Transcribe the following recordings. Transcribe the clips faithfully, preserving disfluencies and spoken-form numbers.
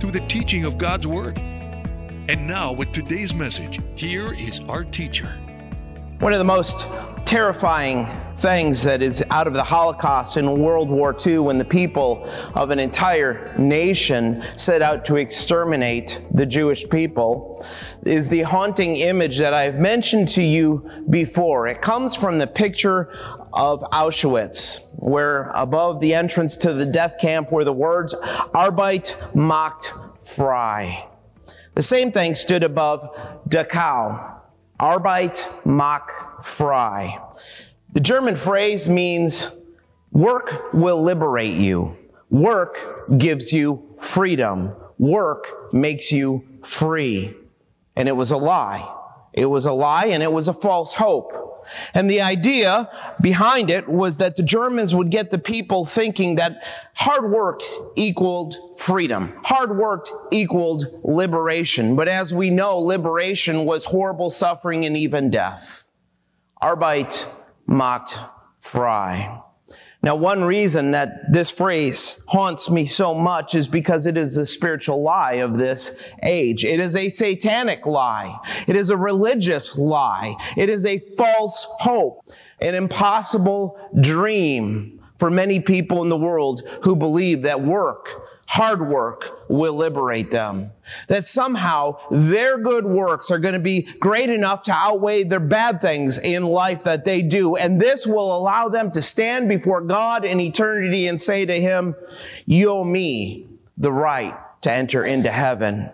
through the teaching of God's Word. And now with today's message, here is our teacher. One of the most terrifying things that is out of the Holocaust in World War Two, when the people of an entire nation set out to exterminate the Jewish people, is the haunting image that I've mentioned to you before. It comes from the picture of Auschwitz, where above the entrance to the death camp were the words, "Arbeit macht frei." The same thing stood above Dachau, "Arbeit macht frei." The German phrase means, work will liberate you. Work gives you freedom. Work makes you free. And it was a lie. It was a lie and it was a false hope. And the idea behind it was that the Germans would get the people thinking that hard work equaled freedom. Hard work equaled liberation. But as we know, liberation was horrible suffering and even death. Arbeit macht frei. Now, one reason that this phrase haunts me so much is because it is the spiritual lie of this age. It is a satanic lie. It is a religious lie. It is a false hope, an impossible dream for many people in the world who believe that work, hard work, will liberate them. That somehow their good works are going to be great enough to outweigh their bad things in life that they do. And this will allow them to stand before God in eternity and say to Him, "You owe me the right to enter into heaven."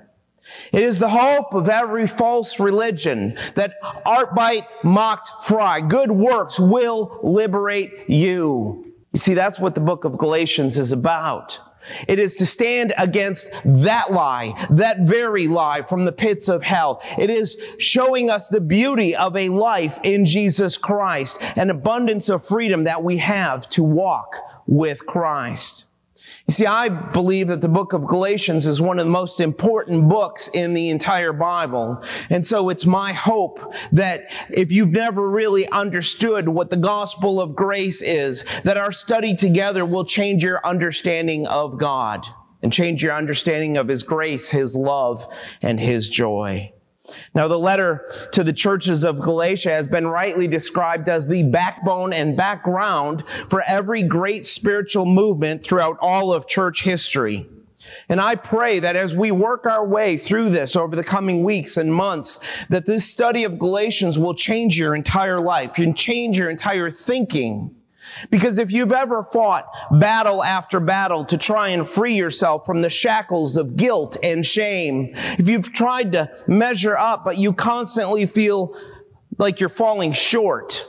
It is the hope of every false religion that Arbeit macht frei, good works will liberate you. You see, that's what the book of Galatians is about. It is to stand against that lie, that very lie from the pits of hell. It is showing us the beauty of a life in Jesus Christ, an abundance of freedom that we have to walk with Christ. You see, I believe that the book of Galatians is one of the most important books in the entire Bible. And so it's my hope that if you've never really understood what the gospel of grace is, that our study together will change your understanding of God and change your understanding of His grace, His love, and His joy. Now, the letter to the churches of Galatia has been rightly described as the backbone and background for every great spiritual movement throughout all of church history. And I pray that as we work our way through this over the coming weeks and months, that this study of Galatians will change your entire life and change your entire thinking. Because if you've ever fought battle after battle to try and free yourself from the shackles of guilt and shame, if you've tried to measure up but you constantly feel like you're falling short,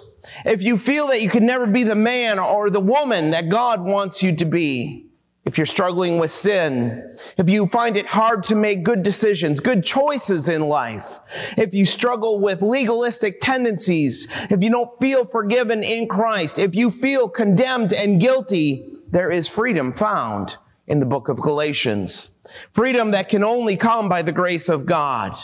if you feel that you can never be the man or the woman that God wants you to be, if you're struggling with sin, if you find it hard to make good decisions, good choices in life, if you struggle with legalistic tendencies, if you don't feel forgiven in Christ, if you feel condemned and guilty, there is freedom found in the book of Galatians. Freedom that can only come by the grace of God.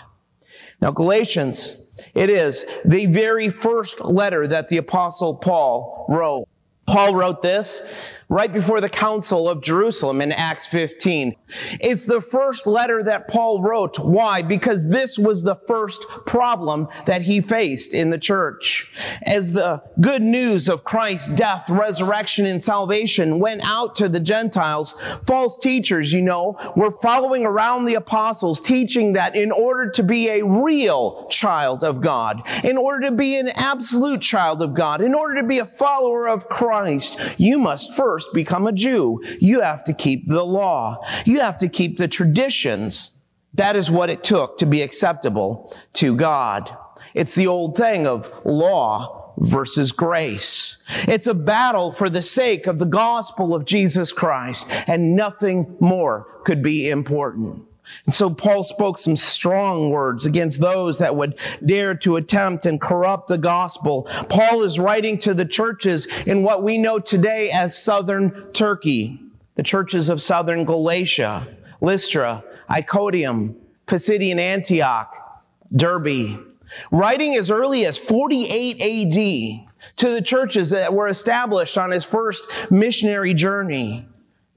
Now, Galatians, it is the very first letter that the Apostle Paul wrote. Paul wrote this right before the Council of Jerusalem in Acts fifteen. It's the first letter that Paul wrote. Why? Because this was the first problem that he faced in the church. As the good news of Christ's death, resurrection, and salvation went out to the Gentiles, false teachers, you know, were following around the apostles, teaching that in order to be a real child of God, in order to be an absolute child of God, in order to be a follower of Christ, you must first become a Jew. You have to keep the law. You have to keep the traditions. That is what it took to be acceptable to God. It's the old thing of law versus grace. It's a battle for the sake of the gospel of Jesus Christ, and nothing more could be important. And so Paul spoke some strong words against those that would dare to attempt and corrupt the gospel. Paul is writing to the churches in what we know today as southern Turkey, the churches of southern Galatia, Lystra, Iconium, Pisidian Antioch, Derbe, writing as early as forty-eight A D to the churches that were established on his first missionary journey.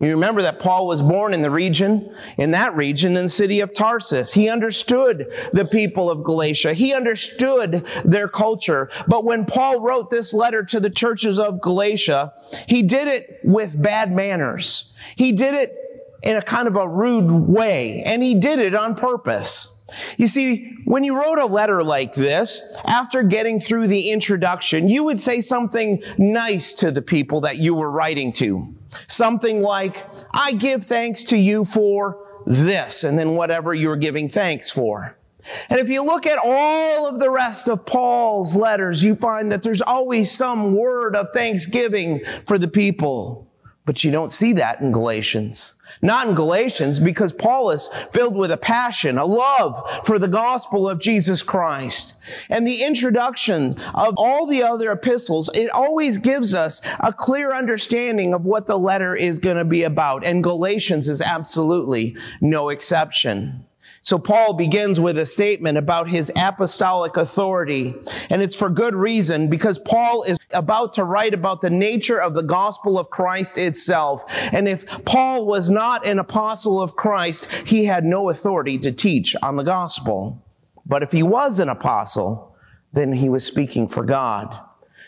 You remember that Paul was born in the region, in that region, in the city of Tarsus. He understood the people of Galatia. He understood their culture. But when Paul wrote this letter to the churches of Galatia, he did it with bad manners. He did it in a kind of a rude way, and he did it on purpose. You see, when you wrote a letter like this, after getting through the introduction, you would say something nice to the people that you were writing to. Something like, I give thanks to you for this, and then whatever you're giving thanks for. And if you look at all of the rest of Paul's letters, you find that there's always some word of thanksgiving for the people. But you don't see that in Galatians. Not in Galatians, because Paul is filled with a passion, a love for the gospel of Jesus Christ. And the introduction of all the other epistles, it always gives us a clear understanding of what the letter is going to be about. And Galatians is absolutely no exception. So Paul begins with a statement about his apostolic authority, and it's for good reason, because Paul is about to write about the nature of the gospel of Christ itself. And if Paul was not an apostle of Christ, he had no authority to teach on the gospel. But if he was an apostle, then he was speaking for God.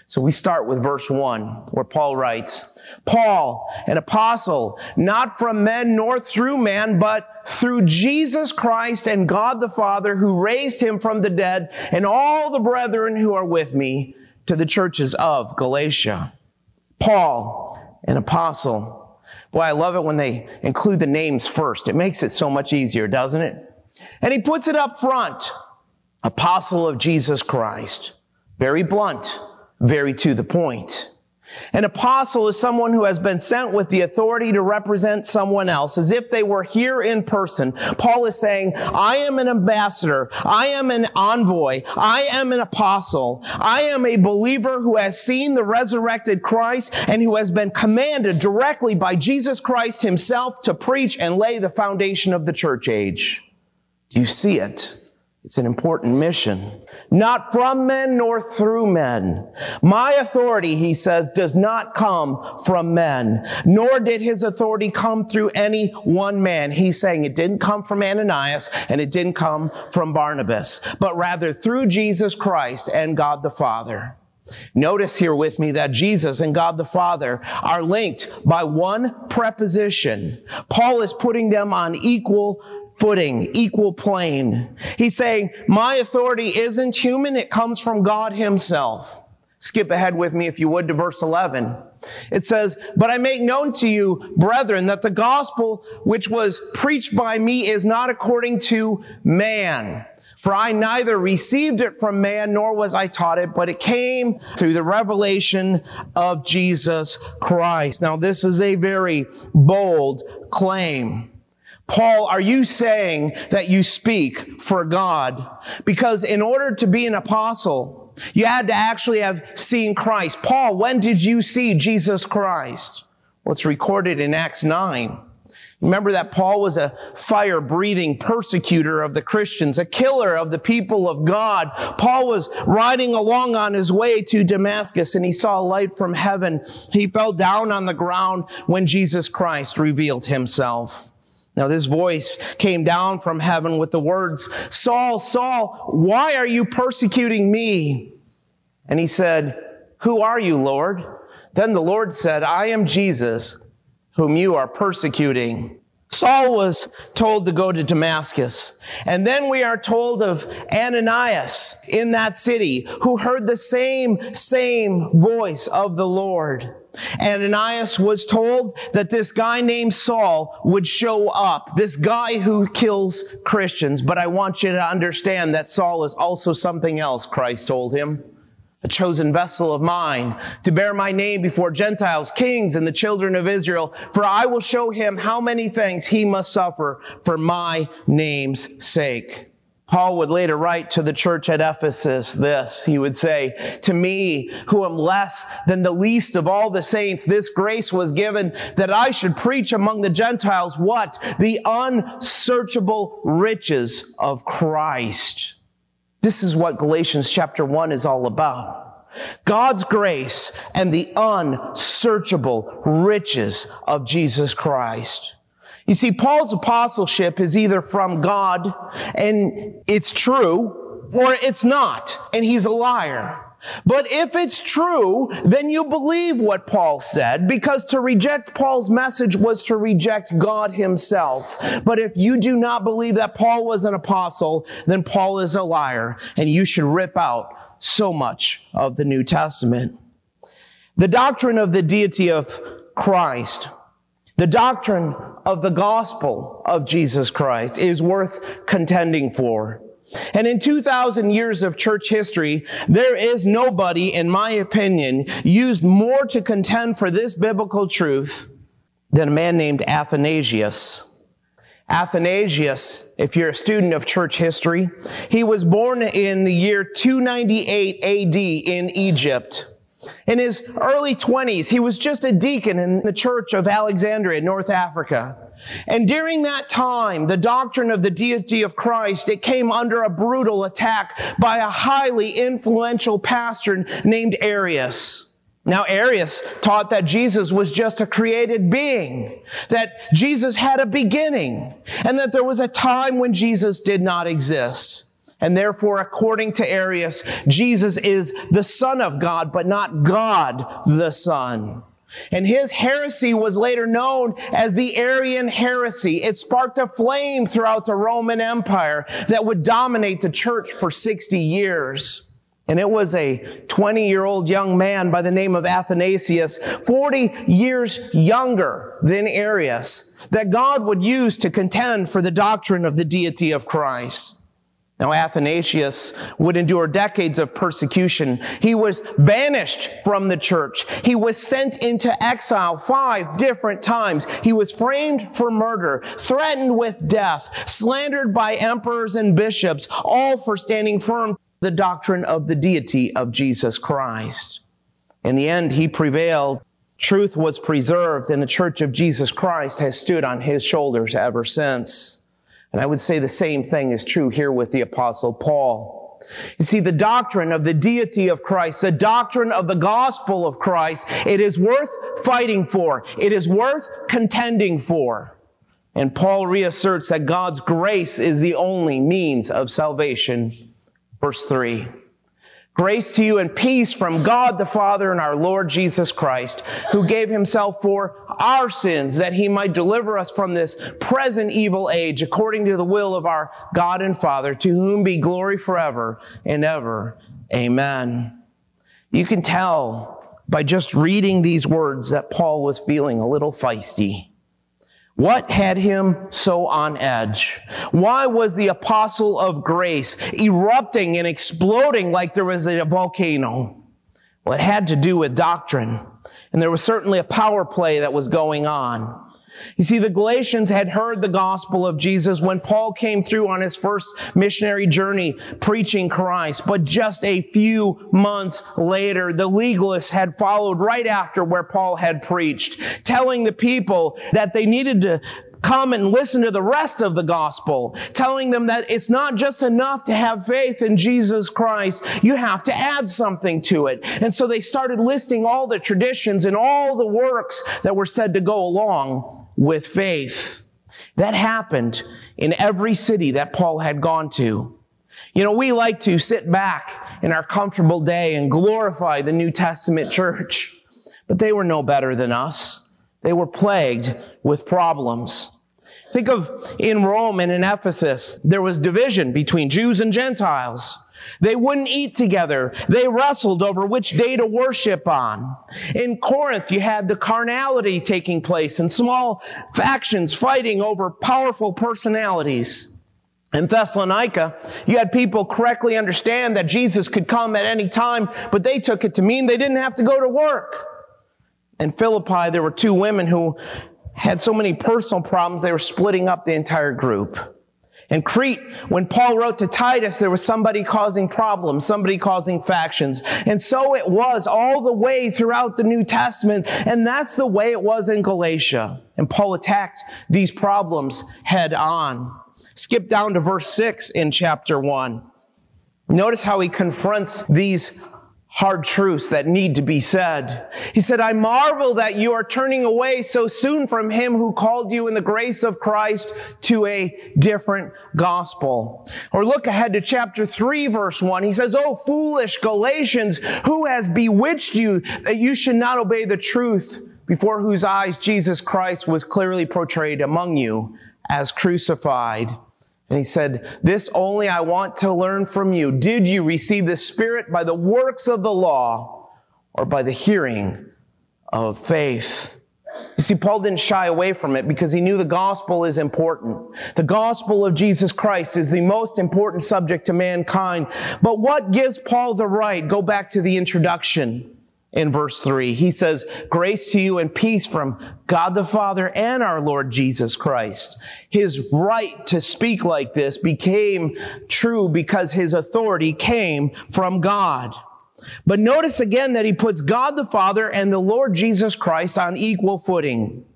So we start with verse one, where Paul writes, Paul, an apostle, not from men nor through man, but through Jesus Christ and God the Father, who raised him from the dead, and all the brethren who are with me, to the churches of Galatia. Paul, an apostle. Boy, I love it when they include the names first. It makes it so much easier, doesn't it? And he puts it up front. Apostle of Jesus Christ. Very blunt, very to the point. An apostle is someone who has been sent with the authority to represent someone else, as if they were here in person. Paul is saying, I am an ambassador. I am an envoy. I am an apostle. I am a believer who has seen the resurrected Christ and who has been commanded directly by Jesus Christ himself to preach and lay the foundation of the church age. Do you see it? It's an important mission. Not from men nor through men. My authority, he says, does not come from men, nor did his authority come through any one man. He's saying it didn't come from Ananias and it didn't come from Barnabas, but rather through Jesus Christ and God the Father. Notice here with me that Jesus and God the Father are linked by one preposition. Paul is putting them on equal footing, equal plane. He's saying, my authority isn't human, it comes from God himself. Skip ahead with me, if you would, to verse eleven. It says, but I make known to you, brethren, that the gospel which was preached by me is not according to man. For I neither received it from man, nor was I taught it, but it came through the revelation of Jesus Christ. Now, this is a very bold claim. Paul, are you saying that you speak for God? Because in order to be an apostle, you had to actually have seen Christ. Paul, when did you see Jesus Christ? Well, it's recorded in Acts nine. Remember that Paul was a fire-breathing persecutor of the Christians, a killer of the people of God. Paul was riding along on his way to Damascus, and he saw light from heaven. He fell down on the ground when Jesus Christ revealed himself. Now this voice came down from heaven with the words, Saul, Saul, why are you persecuting me? And he said, who are you, Lord? Then the Lord said, I am Jesus, whom you are persecuting. Saul was told to go to Damascus. And then we are told of Ananias in that city, who heard the same, same voice of the Lord. Ananias was told that this guy named Saul would show up, this guy who kills Christians. But I want you to understand that Saul is also something else, Christ told him. a chosen vessel of mine, to bear my name before Gentiles, kings, and the children of Israel. For I will show him how many things he must suffer for my name's sake." Paul would later write to the church at Ephesus this. He would say, "To me, who am less than the least of all the saints, this grace was given that I should preach among the Gentiles what? The unsearchable riches of Christ." This is what Galatians chapter one is all about. God's grace and the unsearchable riches of Jesus Christ. You see, Paul's apostleship is either from God, and it's true, or it's not, and he's a liar. But if it's true, then you believe what Paul said, because to reject Paul's message was to reject God himself. But if you do not believe that Paul was an apostle, then Paul is a liar, and you should rip out so much of the New Testament. The doctrine of the deity of Christ, the doctrine of the gospel of Jesus Christ, is worth contending for. And in two thousand years of church history, there is nobody, in my opinion, used more to contend for this biblical truth than a man named Athanasius. Athanasius, if you're a student of church history, he was born in the year two ninety-eight A D in Egypt. In his early twenties, he was just a deacon in the church of Alexandria, North Africa. And during that time, the doctrine of the deity of Christ, it came under a brutal attack by a highly influential pastor named Arius. Now, Arius taught that Jesus was just a created being, that Jesus had a beginning, and that there was a time when Jesus did not exist. And therefore, according to Arius, Jesus is the Son of God, but not God the Son. And his heresy was later known as the Arian heresy. It sparked a flame throughout the Roman Empire that would dominate the church for sixty years. And it was a twenty-year-old young man by the name of Athanasius, forty years younger than Arius, that God would use to contend for the doctrine of the deity of Christ. Now, Athanasius would endure decades of persecution. He was banished from the church. He was sent into exile five different times. He was framed for murder, threatened with death, slandered by emperors and bishops, all for standing firm to the doctrine of the deity of Jesus Christ. In the end, he prevailed. Truth was preserved, and the Church of Jesus Christ has stood on his shoulders ever since. And I would say the same thing is true here with the Apostle Paul. You see, the doctrine of the deity of Christ, the doctrine of the gospel of Christ, it is worth fighting for. It is worth contending for. And Paul reasserts that God's grace is the only means of salvation. Verse three, "Grace to you and peace from God the Father and our Lord Jesus Christ, who gave himself for our sins, that he might deliver us from this present evil age, according to the will of our God and Father, to whom be glory forever and ever. Amen." You can tell by just reading these words that Paul was feeling a little feisty. What had him so on edge? Why was the apostle of grace erupting and exploding like there was a volcano? Well, it had to do with doctrine. And there was certainly a power play that was going on. You see, the Galatians had heard the gospel of Jesus when Paul came through on his first missionary journey preaching Christ. But just a few months later, the legalists had followed right after where Paul had preached, telling the people that they needed to come and listen to the rest of the gospel, telling them that it's not just enough to have faith in Jesus Christ. You have to add something to it. And so they started listing all the traditions and all the works that were said to go along with faith. That happened in every city that Paul had gone to. You know, we like to sit back in our comfortable day and glorify the New Testament church, but they were no better than us. They were plagued with problems. Think of in Rome and in Ephesus, there was division between Jews and Gentiles. They wouldn't eat together. They wrestled over which day to worship on. In Corinth, you had the carnality taking place and small factions fighting over powerful personalities. In Thessalonica, you had people correctly understand that Jesus could come at any time, but they took it to mean they didn't have to go to work. In Philippi, there were two women who had so many personal problems, they were splitting up the entire group. In Crete, when Paul wrote to Titus, there was somebody causing problems, somebody causing factions. And so it was all the way throughout the New Testament, and that's the way it was in Galatia. And Paul attacked these problems head on. Skip down to verse six in chapter one. Notice how he confronts these hard truths that need to be said. He said, I marvel that you are turning away so soon from him who called you in the grace of Christ to a different gospel. Or look ahead to chapter three, verse one. He says, oh, foolish Galatians, who has bewitched you that you should not obey the truth, before whose eyes Jesus Christ was clearly portrayed among you as crucified? And he said, this only I want to learn from you. Did you receive the Spirit by the works of the law or by the hearing of faith? You see, Paul didn't shy away from it because he knew the gospel is important. The gospel of Jesus Christ is the most important subject to mankind. But what gives Paul the right? Go back to the introduction in verse three. He says, grace to you and peace from God the Father and our Lord Jesus Christ. His right to speak like this became true because his authority came from God. But notice again that he puts God the Father and the Lord Jesus Christ on equal footing.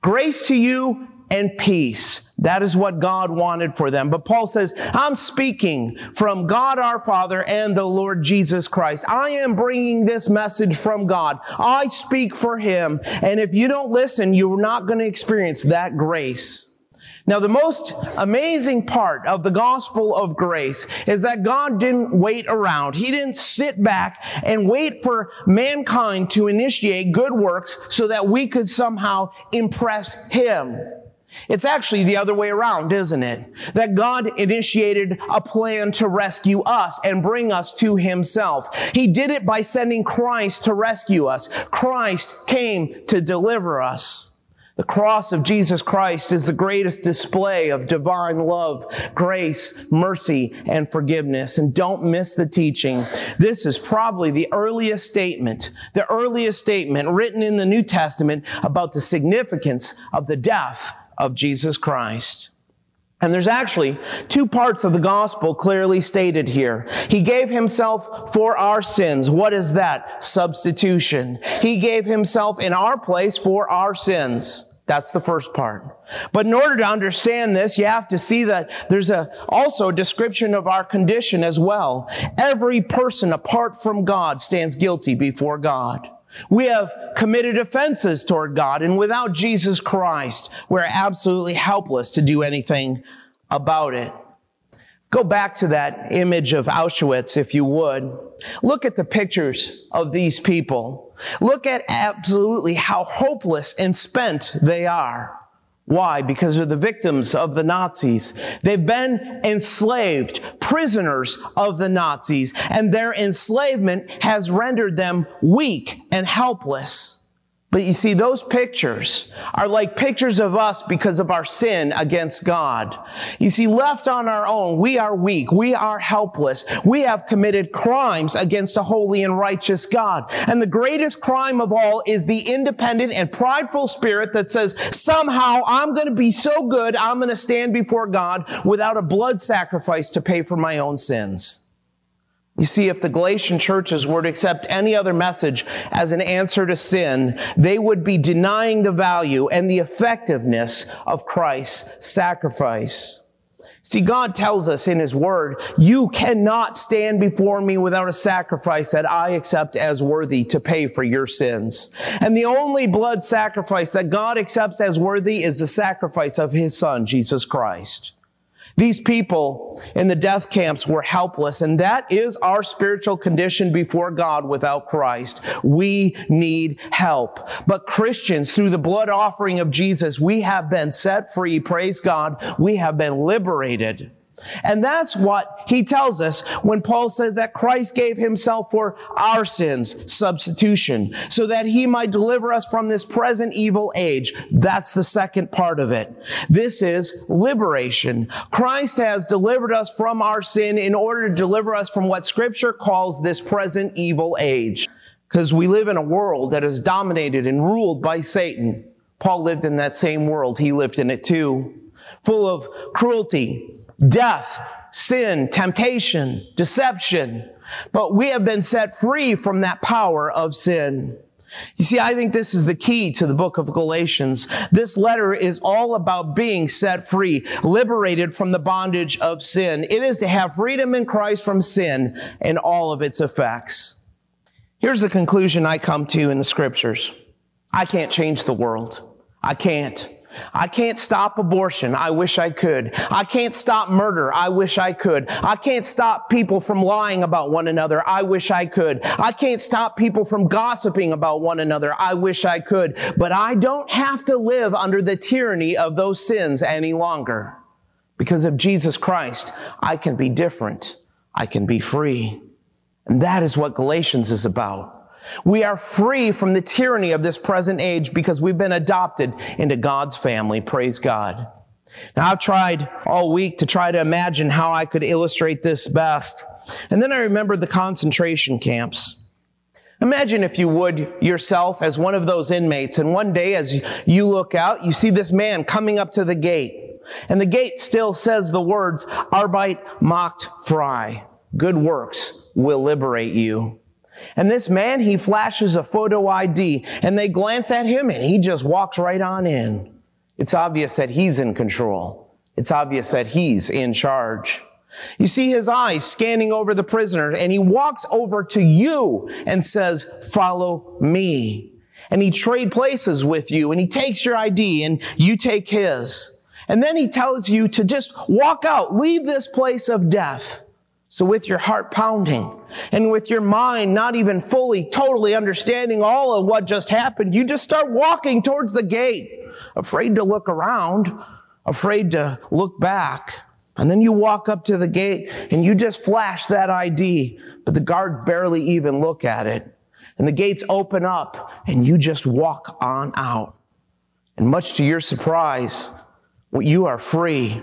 Grace to you and peace. That is what God wanted for them. But Paul says, I'm speaking from God our Father and the Lord Jesus Christ. I am bringing this message from God. I speak for him. And if you don't listen, you're not going to experience that grace. Now, the most amazing part of the gospel of grace is that God didn't wait around. He didn't sit back and wait for mankind to initiate good works so that we could somehow impress him. It's actually the other way around, isn't it? That God initiated a plan to rescue us and bring us to himself. He did it by sending Christ to rescue us. Christ came to deliver us. The cross of Jesus Christ is the greatest display of divine love, grace, mercy, and forgiveness. And don't miss the teaching. This is probably the earliest statement, the earliest statement written in the New Testament about the significance of the death of Jesus Christ. And there's actually two parts of the gospel clearly stated here. He gave himself for our sins. What is that? Substitution. He gave himself in our place for our sins. That's the first part. But in order to understand this, you have to see that there's a also a description of our condition as well. Every person apart from God stands guilty before God. We have committed offenses toward God, and without Jesus Christ, we're absolutely helpless to do anything about it. Go back to that image of Auschwitz, if you would. Look at the pictures of these people. Look at absolutely how hopeless and spent they are. Why? Because they're the victims of the Nazis. They've been enslaved, prisoners of the Nazis, and their enslavement has rendered them weak and helpless. But you see, those pictures are like pictures of us because of our sin against God. You see, left on our own, we are weak. We are helpless. We have committed crimes against a holy and righteous God. And the greatest crime of all is the independent and prideful spirit that says, somehow I'm going to be so good, I'm going to stand before God without a blood sacrifice to pay for my own sins. You see, if the Galatian churches were to accept any other message as an answer to sin, they would be denying the value and the effectiveness of Christ's sacrifice. See, God tells us in his word, you cannot stand before me without a sacrifice that I accept as worthy to pay for your sins. And the only blood sacrifice that God accepts as worthy is the sacrifice of his son, Jesus Christ. These people in the death camps were helpless, and that is our spiritual condition before God without Christ. We need help. But Christians, through the blood offering of Jesus, we have been set free. Praise God. We have been liberated. And that's what he tells us when Paul says that Christ gave himself for our sins, substitution, so that he might deliver us from this present evil age. That's the second part of it. This is liberation. Christ has delivered us from our sin in order to deliver us from what Scripture calls this present evil age. Because we live in a world that is dominated and ruled by Satan. Paul lived in that same world. He lived in it too. Full of cruelty, death, sin, temptation, deception. But we have been set free from that power of sin. You see, I think this is the key to the book of Galatians. This letter is all about being set free, liberated from the bondage of sin. It is to have freedom in Christ from sin and all of its effects. Here's the conclusion I come to in the Scriptures. I can't change the world. I can't. I can't stop abortion. I wish I could. I can't stop murder. I wish I could. I can't stop people from lying about one another. I wish I could. I can't stop people from gossiping about one another. I wish I could. But I don't have to live under the tyranny of those sins any longer. Because of Jesus Christ, I can be different. I can be free. And that is what Galatians is about. We are free from the tyranny of this present age because we've been adopted into God's family. Praise God. Now, I've tried all week to try to imagine how I could illustrate this best. And then I remembered the concentration camps. Imagine, if you would, yourself as one of those inmates. And one day as you look out, you see this man coming up to the gate. And the gate still says the words, Arbeit macht frei. Good works will liberate you. And this man, he flashes a photo I D, and they glance at him, and he just walks right on in. It's obvious that he's in control. It's obvious that he's in charge. You see his eyes scanning over the prisoner, and he walks over to you and says, "Follow me." And he trade places with you, and he takes your I D, and you take his. And then he tells you to just walk out, leave this place of death. So with your heart pounding and with your mind not even fully, totally understanding all of what just happened, you just start walking towards the gate, afraid to look around, afraid to look back. And then you walk up to the gate and you just flash that I D, but the guards barely even look at it. And the gates open up and you just walk on out. And much to your surprise, you are free.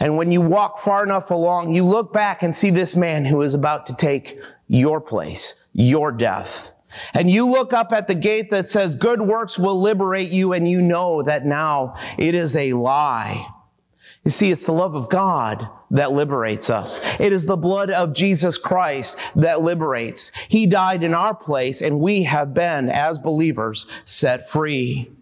And when you walk far enough along, you look back and see this man who is about to take your place, your death. And you look up at the gate that says, good works will liberate you, and you know that now it is a lie. You see, it's the love of God that liberates us. It is the blood of Jesus Christ that liberates. He died in our place, and we have been, as believers, set free.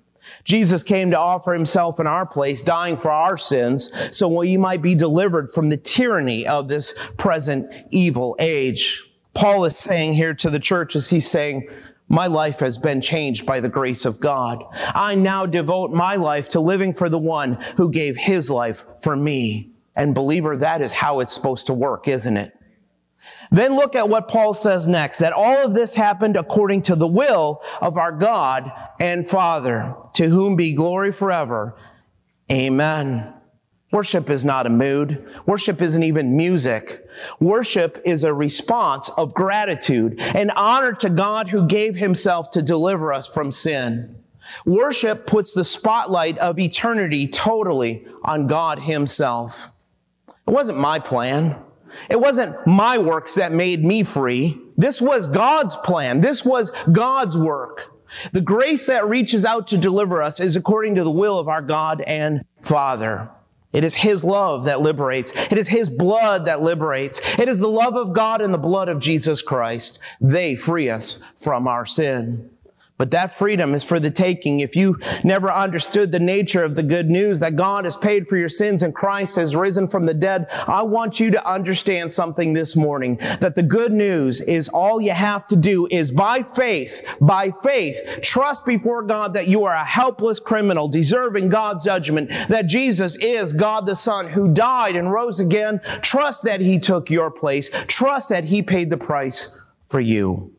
Jesus came to offer himself in our place, dying for our sins, so we might be delivered from the tyranny of this present evil age. Paul is saying here to the church, as he's saying, my life has been changed by the grace of God. I now devote my life to living for the one who gave his life for me. And believer, that is how it's supposed to work, isn't it? Then look at what Paul says next, that all of this happened according to the will of our God and Father, to whom be glory forever. Amen. Worship is not a mood. Worship isn't even music. Worship is a response of gratitude and honor to God who gave himself to deliver us from sin. Worship puts the spotlight of eternity totally on God himself. It wasn't my plan. It wasn't my works that made me free. This was God's plan. This was God's work. The grace that reaches out to deliver us is according to the will of our God and Father. It is his love that liberates. It is his blood that liberates. It is the love of God and the blood of Jesus Christ. They free us from our sin. But that freedom is for the taking. If you never understood the nature of the good news that God has paid for your sins and Christ has risen from the dead, I want you to understand something this morning, that the good news is all you have to do is by faith, by faith, trust before God that you are a helpless criminal deserving God's judgment, that Jesus is God the Son who died and rose again. Trust that he took your place. Trust that he paid the price for you.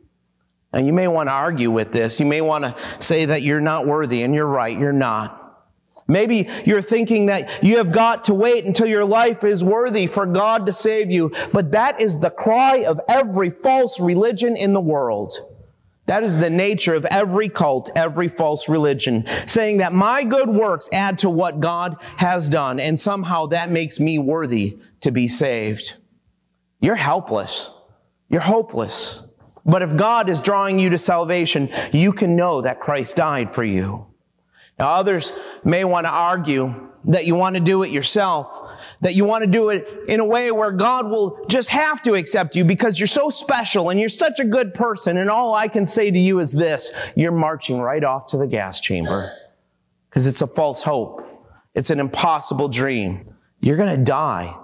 Now, you may want to argue with this. You may want to say that you're not worthy, and you're right, you're not. Maybe you're thinking that you have got to wait until your life is worthy for God to save you. But that is the cry of every false religion in the world. That is the nature of every cult, every false religion, saying that my good works add to what God has done, and somehow that makes me worthy to be saved. You're helpless. You're hopeless. But if God is drawing you to salvation, you can know that Christ died for you. Now, others may want to argue that you want to do it yourself, that you want to do it in a way where God will just have to accept you because you're so special and you're such a good person. And all I can say to you is this: you're marching right off to the gas chamber because it's a false hope. It's an impossible dream. You're going to die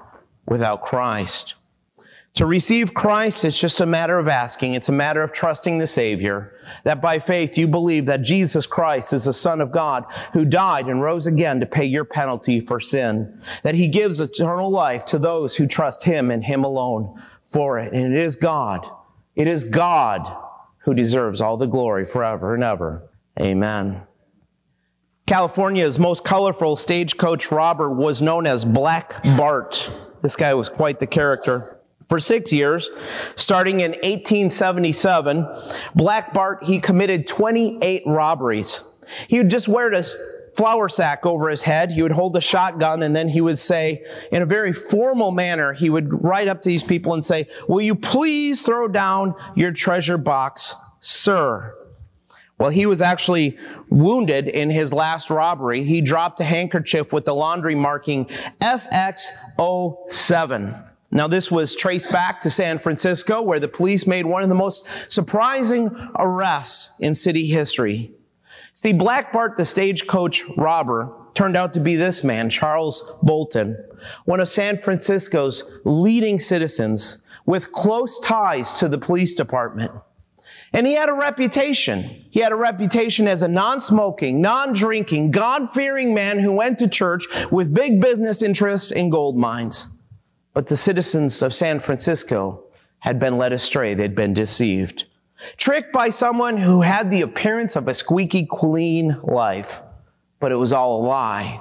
without Christ. To receive Christ, it's just a matter of asking. It's a matter of trusting the Savior, that by faith you believe that Jesus Christ is the Son of God who died and rose again to pay your penalty for sin, that He gives eternal life to those who trust Him and Him alone for it. And it is God. It is God who deserves all the glory forever and ever. Amen. California's most colorful stagecoach robber was known as Black Bart. This guy was quite the character. For six years, starting in eighteen seventy-seven, Black Bart, he committed twenty-eight robberies. He would just wear a flour sack over his head. He would hold a shotgun, and then he would say, in a very formal manner, he would write up to these people and say, "Will you please throw down your treasure box, sir?" Well, he was actually wounded in his last robbery. He dropped a handkerchief with the laundry marking F X oh seven. Now, this was traced back to San Francisco, where the police made one of the most surprising arrests in city history. See, Black Bart, the stagecoach robber, turned out to be this man, Charles Bolton, one of San Francisco's leading citizens with close ties to the police department. And he had a reputation. He had a reputation as a non-smoking, non-drinking, God-fearing man who went to church with big business interests in gold mines. But the citizens of San Francisco had been led astray. They'd been deceived, tricked by someone who had the appearance of a squeaky clean life, but it was all a lie.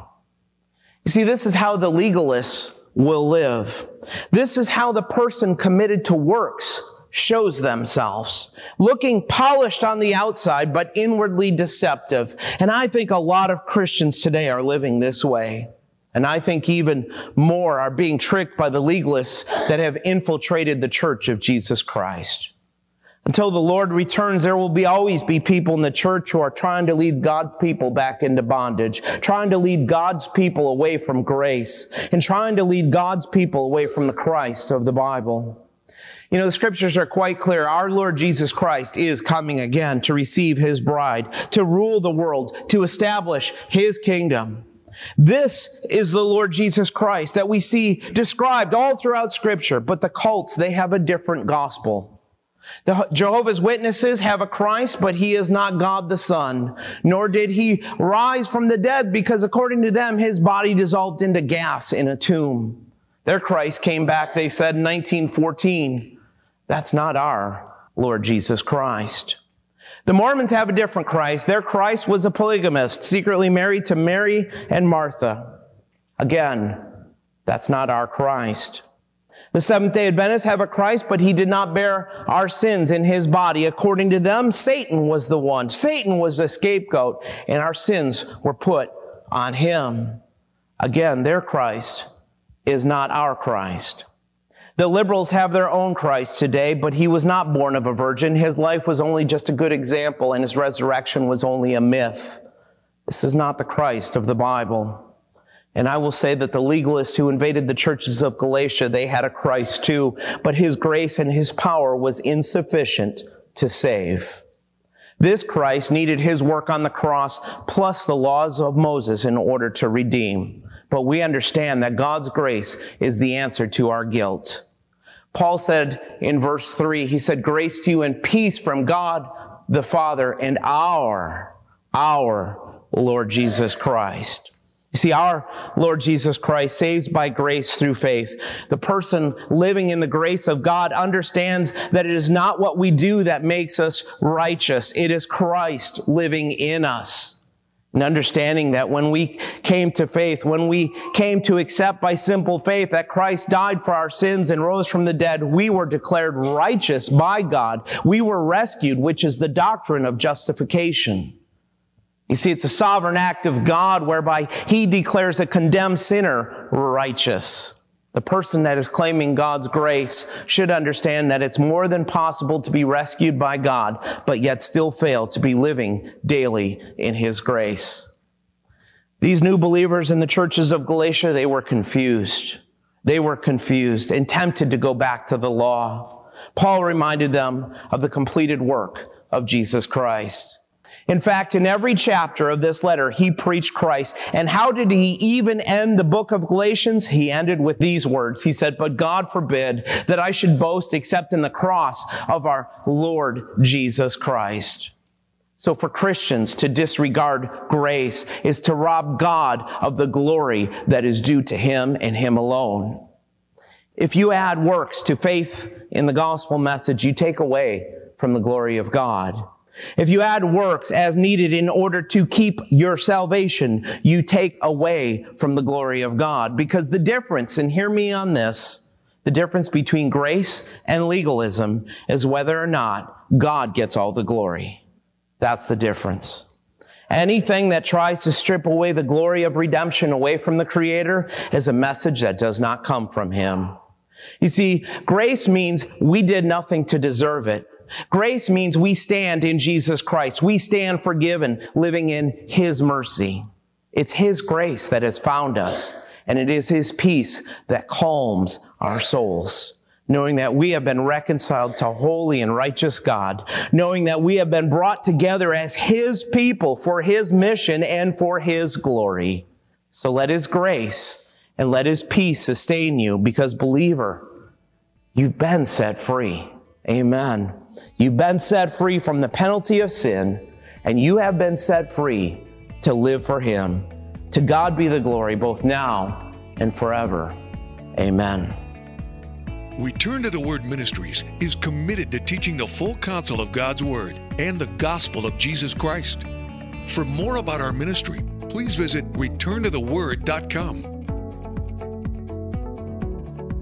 You see, this is how the legalists will live. This is how the person committed to works shows themselves, looking polished on the outside, but inwardly deceptive. And I think a lot of Christians today are living this way. And I think even more are being tricked by the legalists that have infiltrated the church of Jesus Christ. Until the Lord returns, there will be always be people in the church who are trying to lead God's people back into bondage, trying to lead God's people away from grace, and trying to lead God's people away from the Christ of the Bible. You know, the scriptures are quite clear. Our Lord Jesus Christ is coming again to receive His bride, to rule the world, to establish His kingdom. This is the Lord Jesus Christ that we see described all throughout Scripture. But the cults, they have a different gospel. The Jehovah's Witnesses have a Christ, but He is not God the Son, nor did He rise from the dead, because according to them, His body dissolved into gas in a tomb. Their Christ came back, they said, in nineteen fourteen. That's not our Lord Jesus Christ. The Mormons have a different Christ. Their Christ was a polygamist, secretly married to Mary and Martha. Again, that's not our Christ. The Seventh-day Adventists have a Christ, but He did not bear our sins in His body. According to them, Satan was the one. Satan was the scapegoat, and our sins were put on Him. Again, their Christ is not our Christ. The liberals have their own Christ today, but He was not born of a virgin. His life was only just a good example, and His resurrection was only a myth. This is not the Christ of the Bible. And I will say that the legalists who invaded the churches of Galatia, they had a Christ too, but His grace and His power was insufficient to save. This Christ needed His work on the cross, plus the laws of Moses, in order to redeem. But we understand that God's grace is the answer to our guilt. Paul said in verse three, he said, "Grace to you and peace from God the Father and our, our Lord Jesus Christ." You see, our Lord Jesus Christ saves by grace through faith. The person living in the grace of God understands that it is not what we do that makes us righteous. It is Christ living in us. And understanding that when we came to faith, when we came to accept by simple faith that Christ died for our sins and rose from the dead, we were declared righteous by God. We were rescued, which is the doctrine of justification. You see, it's a sovereign act of God whereby he declares a condemned sinner righteous. The person that is claiming God's grace should understand that it's more than possible to be rescued by God, but yet still fail to be living daily in his grace. These new believers in the churches of Galatia, they were confused. They were confused and tempted to go back to the law. Paul reminded them of the completed work of Jesus Christ. In fact, in every chapter of this letter, he preached Christ. And how did he even end the book of Galatians? He ended with these words. He said, "But God forbid that I should boast except in the cross of our Lord Jesus Christ." So for Christians to disregard grace is to rob God of the glory that is due to him and him alone. If you add works to faith in the gospel message, you take away from the glory of God. If you add works as needed in order to keep your salvation, you take away from the glory of God. Because the difference, and hear me on this, the difference between grace and legalism is whether or not God gets all the glory. That's the difference. Anything that tries to strip away the glory of redemption away from the Creator is a message that does not come from him. You see, grace means we did nothing to deserve it. Grace means we stand in Jesus Christ. We stand forgiven, living in his mercy. It's his grace that has found us, and it is his peace that calms our souls, knowing that we have been reconciled to holy and righteous God, knowing that we have been brought together as his people for his mission and for his glory. So let his grace and let his peace sustain you, because, believer, you've been set free. Amen. You've been set free from the penalty of sin, and you have been set free to live for him. To God be the glory, both now and forever. Amen. Return to the Word Ministries is committed to teaching the full counsel of God's Word and the gospel of Jesus Christ. For more about our ministry, please visit Return To The Word dot com.